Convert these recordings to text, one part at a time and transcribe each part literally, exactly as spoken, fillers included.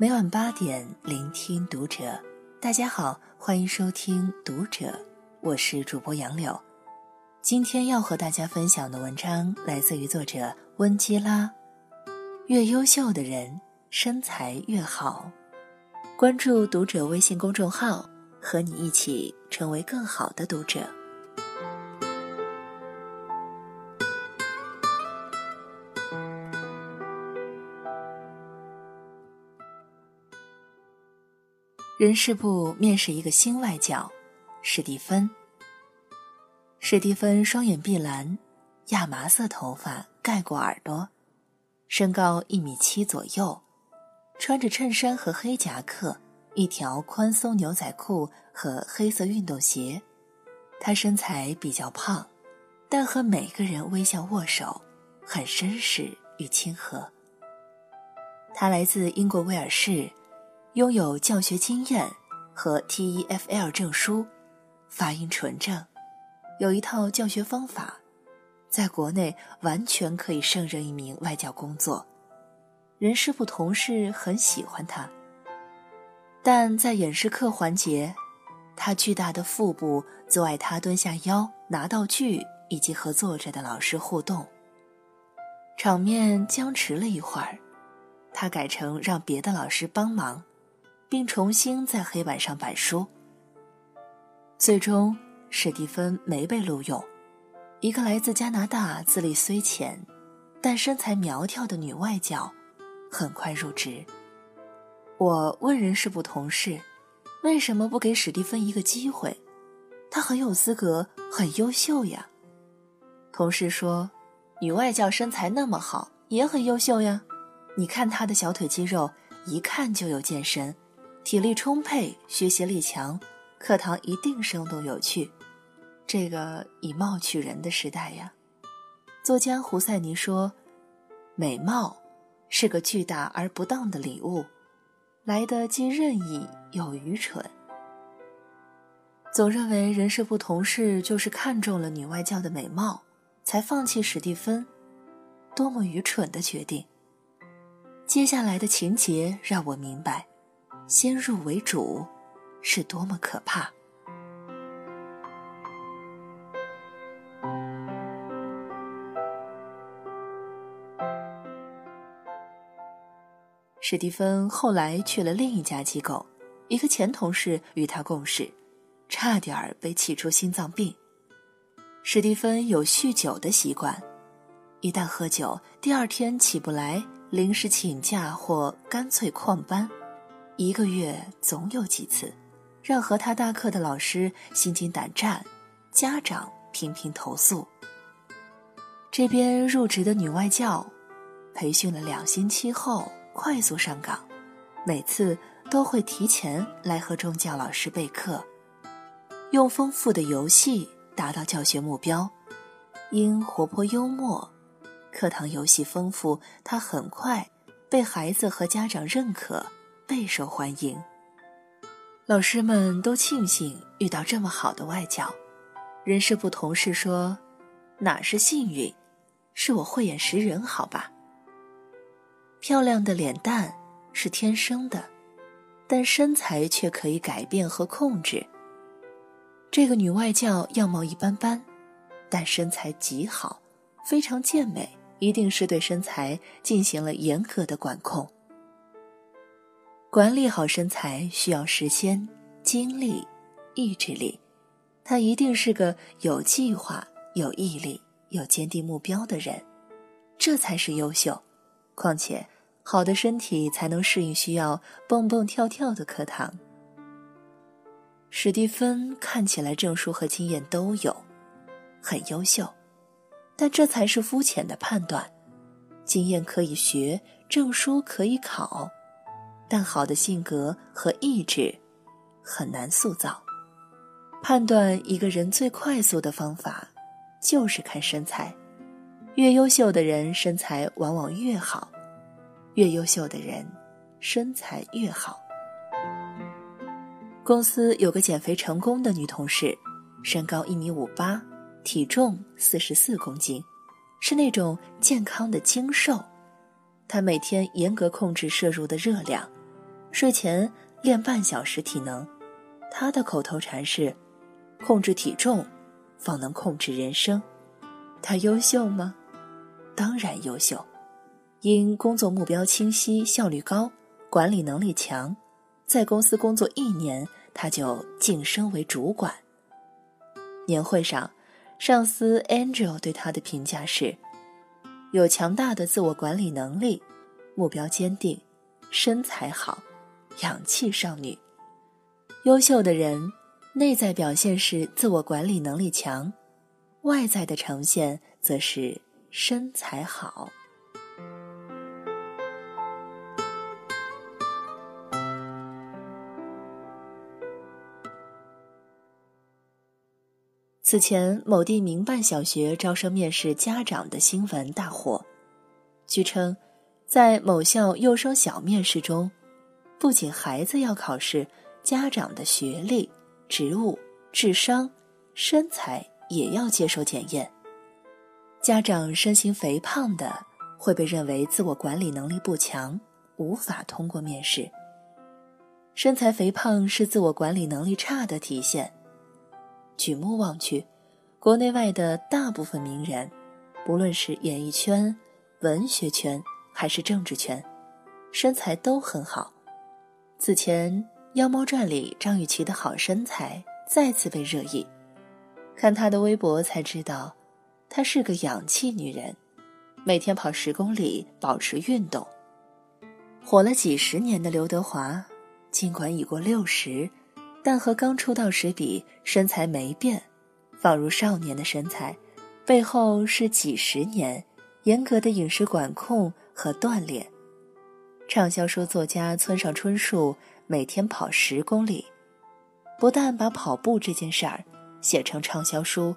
每晚八点聆听读者。大家好，欢迎收听读者，我是主播杨柳。今天要和大家分享的文章来自于作者温基拉。越优秀的人，身材越好。关注读者微信公众号，和你一起成为更好的读者。人事部面试一个新外教，史蒂芬。史蒂芬双眼碧蓝，亚麻色头发盖过耳朵，身高一米七左右，穿着衬衫和黑夹克，一条宽松牛仔裤和黑色运动鞋。她身材比较胖，但和每个人微笑握手，很绅士与亲和。她来自英国威尔士，拥有教学经验和 T E F L 证书，发音纯正，有一套教学方法，在国内完全可以胜任一名外教工作。人事部同事很喜欢他，但在演示课环节，他巨大的腹部阻碍他蹲下腰、拿道具以及和坐着的老师互动，场面僵持了一会儿。他改成让别的老师帮忙，并重新在黑板上板书。最终，史蒂芬没被录用。一个来自加拿大、资历虽浅，但身材苗条的女外教，很快入职。我问人事部同事，为什么不给史蒂芬一个机会？她很有资格，很优秀呀。同事说，女外教身材那么好，也很优秀呀。你看她的小腿肌肉，一看就有健身，体力充沛，学习力强，课堂一定生动有趣。这个以貌取人的时代呀，作家胡赛尼说，美貌是个巨大而不当的礼物，来得既任意又愚蠢。总认为人事部同事就是看中了女外教的美貌，才放弃史蒂芬，多么愚蠢的决定。接下来的情节让我明白，先入为主是多么可怕。史蒂芬后来去了另一家机构，一个前同事与他共事，差点被气出心脏病。史蒂芬有酗酒的习惯，一旦喝酒，第二天起不来，临时请假或干脆旷班，一个月总有几次，让和他搭课的老师心惊胆战，家长频频投诉。这边入职的女外教，培训了两星期后快速上岗，每次都会提前来和中教老师备课，用丰富的游戏达到教学目标。因活泼幽默，课堂游戏丰富，他很快被孩子和家长认可，备受欢迎。老师们都庆幸遇到这么好的外教。人事部同事说，哪是幸运，是我慧眼识人，好吧。漂亮的脸蛋是天生的，但身材却可以改变和控制。这个女外教样貌一般般，但身材极好，非常健美，一定是对身材进行了严格的管控。管理好身材需要时间、精力、意志力，她一定是个有计划、有毅力、有坚定目标的人，这才是优秀。况且，好的身体才能适应需要蹦蹦跳跳的课堂。史蒂芬看起来证书和经验都有，很优秀，但这才是肤浅的判断。经验可以学，证书可以考，但好的性格和意志很难塑造。判断一个人最快速的方法就是看身材，越优秀的人身材往往越好，越优秀的人身材越好。公司有个减肥成功的女同事，身高一米五八，体重四十四公斤，是那种健康的精瘦。她每天严格控制摄入的热量，睡前练半小时体能。他的口头禅是：控制体重，方能控制人生。他优秀吗？当然优秀，因工作目标清晰，效率高，管理能力强，在公司工作一年，他就晋升为主管。年会上，上司 Angel 对他的评价是：有强大的自我管理能力，目标坚定，身材好，氧气少女。优秀的人内在表现是自我管理能力强，外在的呈现则是身材好。此前，某地民办小学招生面试家长的新闻大火。据称，在某校幼升小面试中，不仅孩子要考试，家长的学历、职务、智商、身材也要接受检验。家长身形肥胖的会被认为自我管理能力不强，无法通过面试。身材肥胖是自我管理能力差的体现。举目望去，国内外的大部分名人，不论是演艺圈、文学圈还是政治圈，身材都很好。此前《妖猫传》里张雨绮的好身材再次被热议，看她的微博才知道，她是个氧气女人，每天跑十公里保持运动。火了几十年的刘德华，尽管已过六十，但和刚出道时比，身材没变，仿如少年的身材，背后是几十年严格的饮食管控和锻炼。畅销书作家村上春树每天跑十公里，不但把跑步这件事儿写成畅销书。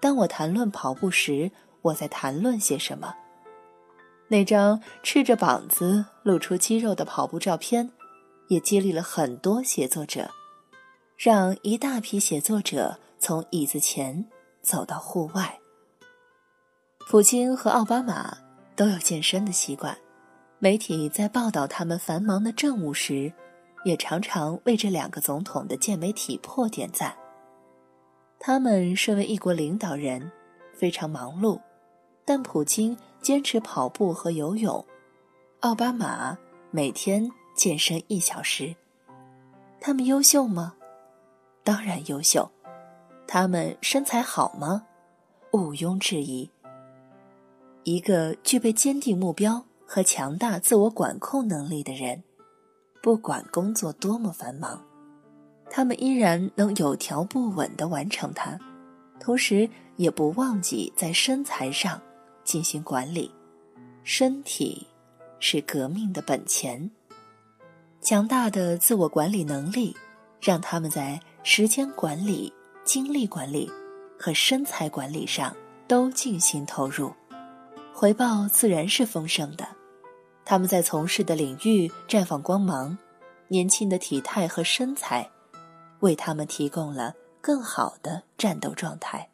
当我谈论跑步时，我在谈论些什么？那张赤着膀子露出肌肉的跑步照片，也激励了很多写作者。让一大批写作者从椅子前走到户外。普京和奥巴马都有健身的习惯，媒体在报道他们繁忙的政务时，也常常为这两个总统的健美体魄点赞。他们身为一国领导人，非常忙碌，但普京坚持跑步和游泳，奥巴马每天健身一小时。他们优秀吗？当然优秀。他们身材好吗？毋庸置疑。一个具备坚定目标和强大自我管控能力的人，不管工作多么繁忙，他们依然能有条不紊地完成它，同时也不忘记在身材上进行管理。身体是革命的本钱。强大的自我管理能力让他们在时间管理、精力管理和身材管理上都尽心投入，回报自然是丰盛的。他们在从事的领域绽放光芒，年轻的体态和身材为他们提供了更好的战斗状态。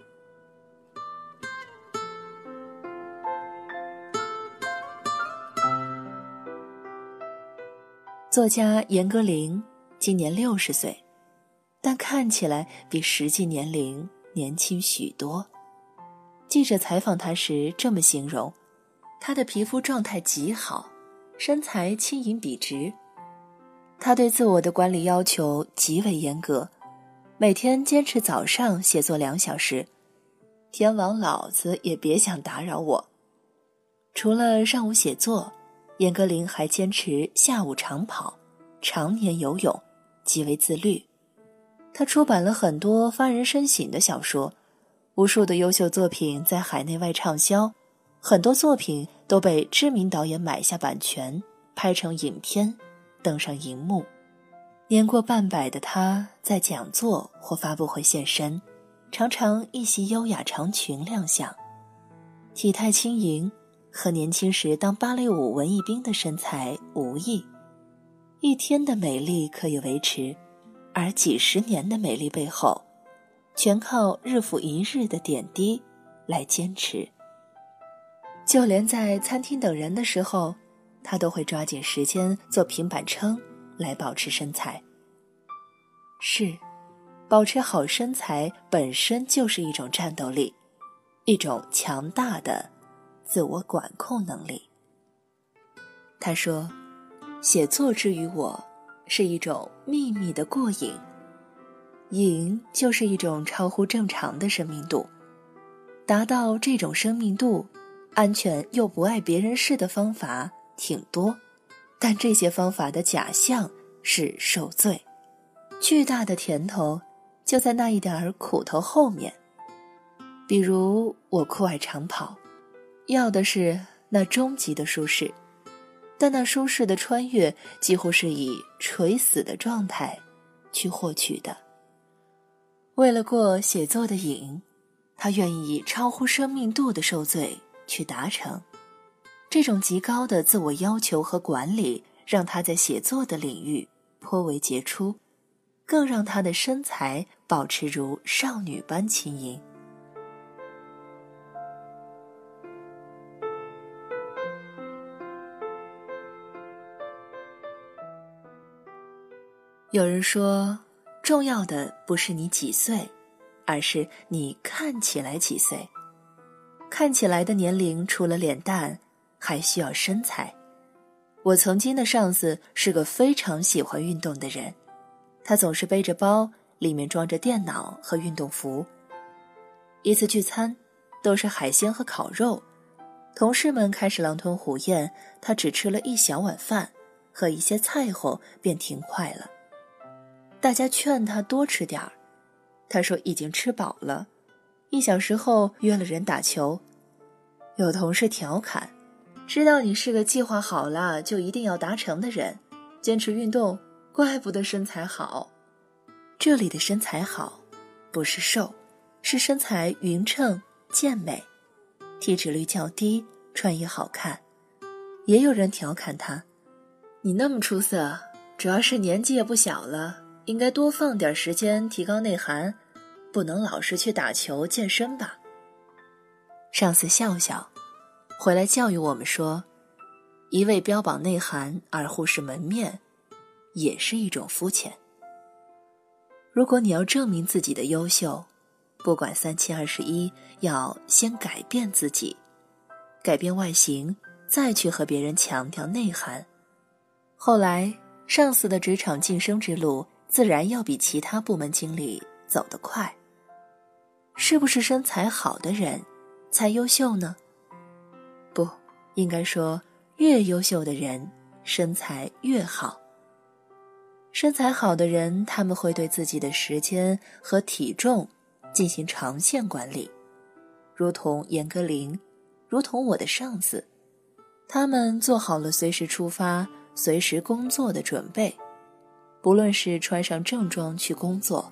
作家严歌苓今年六十岁，但看起来比实际年龄年轻许多。记者采访他时这么形容，他的皮肤状态极好，身材轻盈笔直。他对自我的管理要求极为严格，每天坚持早上写作两小时，天王老子也别想打扰我。除了上午写作，严歌苓还坚持下午长跑，常年游泳，极为自律。他出版了很多发人深省的小说，无数的优秀作品在海内外畅销，很多作品都被知名导演买下版权，拍成影片，登上荧幕。年过半百的他在讲座或发布会现身，常常一袭优雅长裙亮相，体态轻盈，和年轻时当芭蕾舞文艺兵的身材无异。一天的美丽可以维持，而几十年的美丽背后，全靠日复一日的点滴来坚持。就连在餐厅等人的时候，他都会抓紧时间做平板撑来保持身材。是，保持好身材本身就是一种战斗力，一种强大的自我管控能力。他说，写作之于我是一种秘密的过瘾，瘾就是一种超乎正常的生命度。达到这种生命度，安全又不碍别人事的方法挺多，但这些方法的假象是受罪。巨大的甜头就在那一点儿苦头后面。比如我酷爱长跑，要的是那终极的舒适，但那舒适的穿越几乎是以垂死的状态去获取的。为了过写作的瘾，他愿意以超乎生命度的受罪去达成。这种极高的自我要求和管理让他在写作的领域颇为杰出，更让他的身材保持如少女般轻盈。有人说，重要的不是你几岁，而是你看起来几岁。看起来的年龄除了脸蛋，还需要身材。我曾经的上司是个非常喜欢运动的人，他总是背着包，里面装着电脑和运动服。一次聚餐，都是海鲜和烤肉，同事们开始狼吞虎咽，他只吃了一小碗饭和一些菜后便停筷了。大家劝他多吃点儿，他说已经吃饱了。一小时后约了人打球，有同事调侃，知道你是个计划好了就一定要达成的人，坚持运动，怪不得身材好。这里的身材好，不是瘦，是身材匀称健美，体脂率较低，穿衣好看。也有人调侃他，你那么出色，主要是年纪也不小了，应该多放点时间提高内涵，不能老是去打球健身吧。上司笑笑回来教育我们说，一味标榜内涵而忽视门面，也是一种肤浅。如果你要证明自己的优秀，不管三七二十一，要先改变自己，改变外形，再去和别人强调内涵。后来上司的职场晋升之路自然要比其他部门经理走得快。是不是身材好的人才优秀呢？不，应该说越优秀的人身材越好。身材好的人，他们会对自己的时间和体重进行长线管理，如同严歌苓，如同我的上司，他们做好了随时出发随时工作的准备。不论是穿上正装去工作，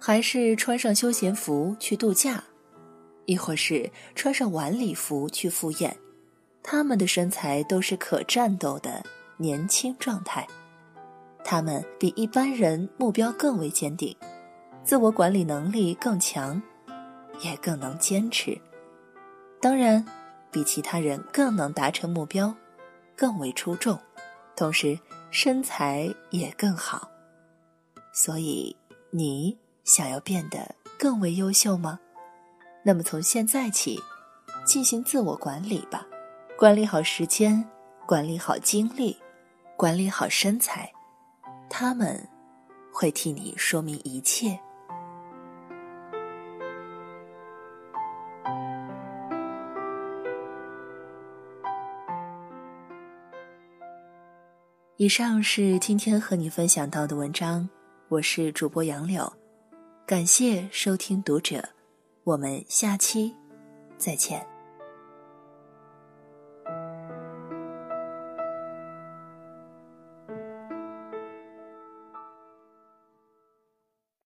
还是穿上休闲服去度假，亦或是穿上晚礼服去赴宴，他们的身材都是可战斗的年轻状态。他们比一般人目标更为坚定，自我管理能力更强，也更能坚持，当然比其他人更能达成目标，更为出众，同时身材也更好。所以你想要变得更为优秀吗？那么从现在起进行自我管理吧，管理好时间，管理好精力，管理好身材，他们会替你说明一切。以上是今天和你分享到的文章，我是主播杨柳，感谢收听读者，我们下期再见。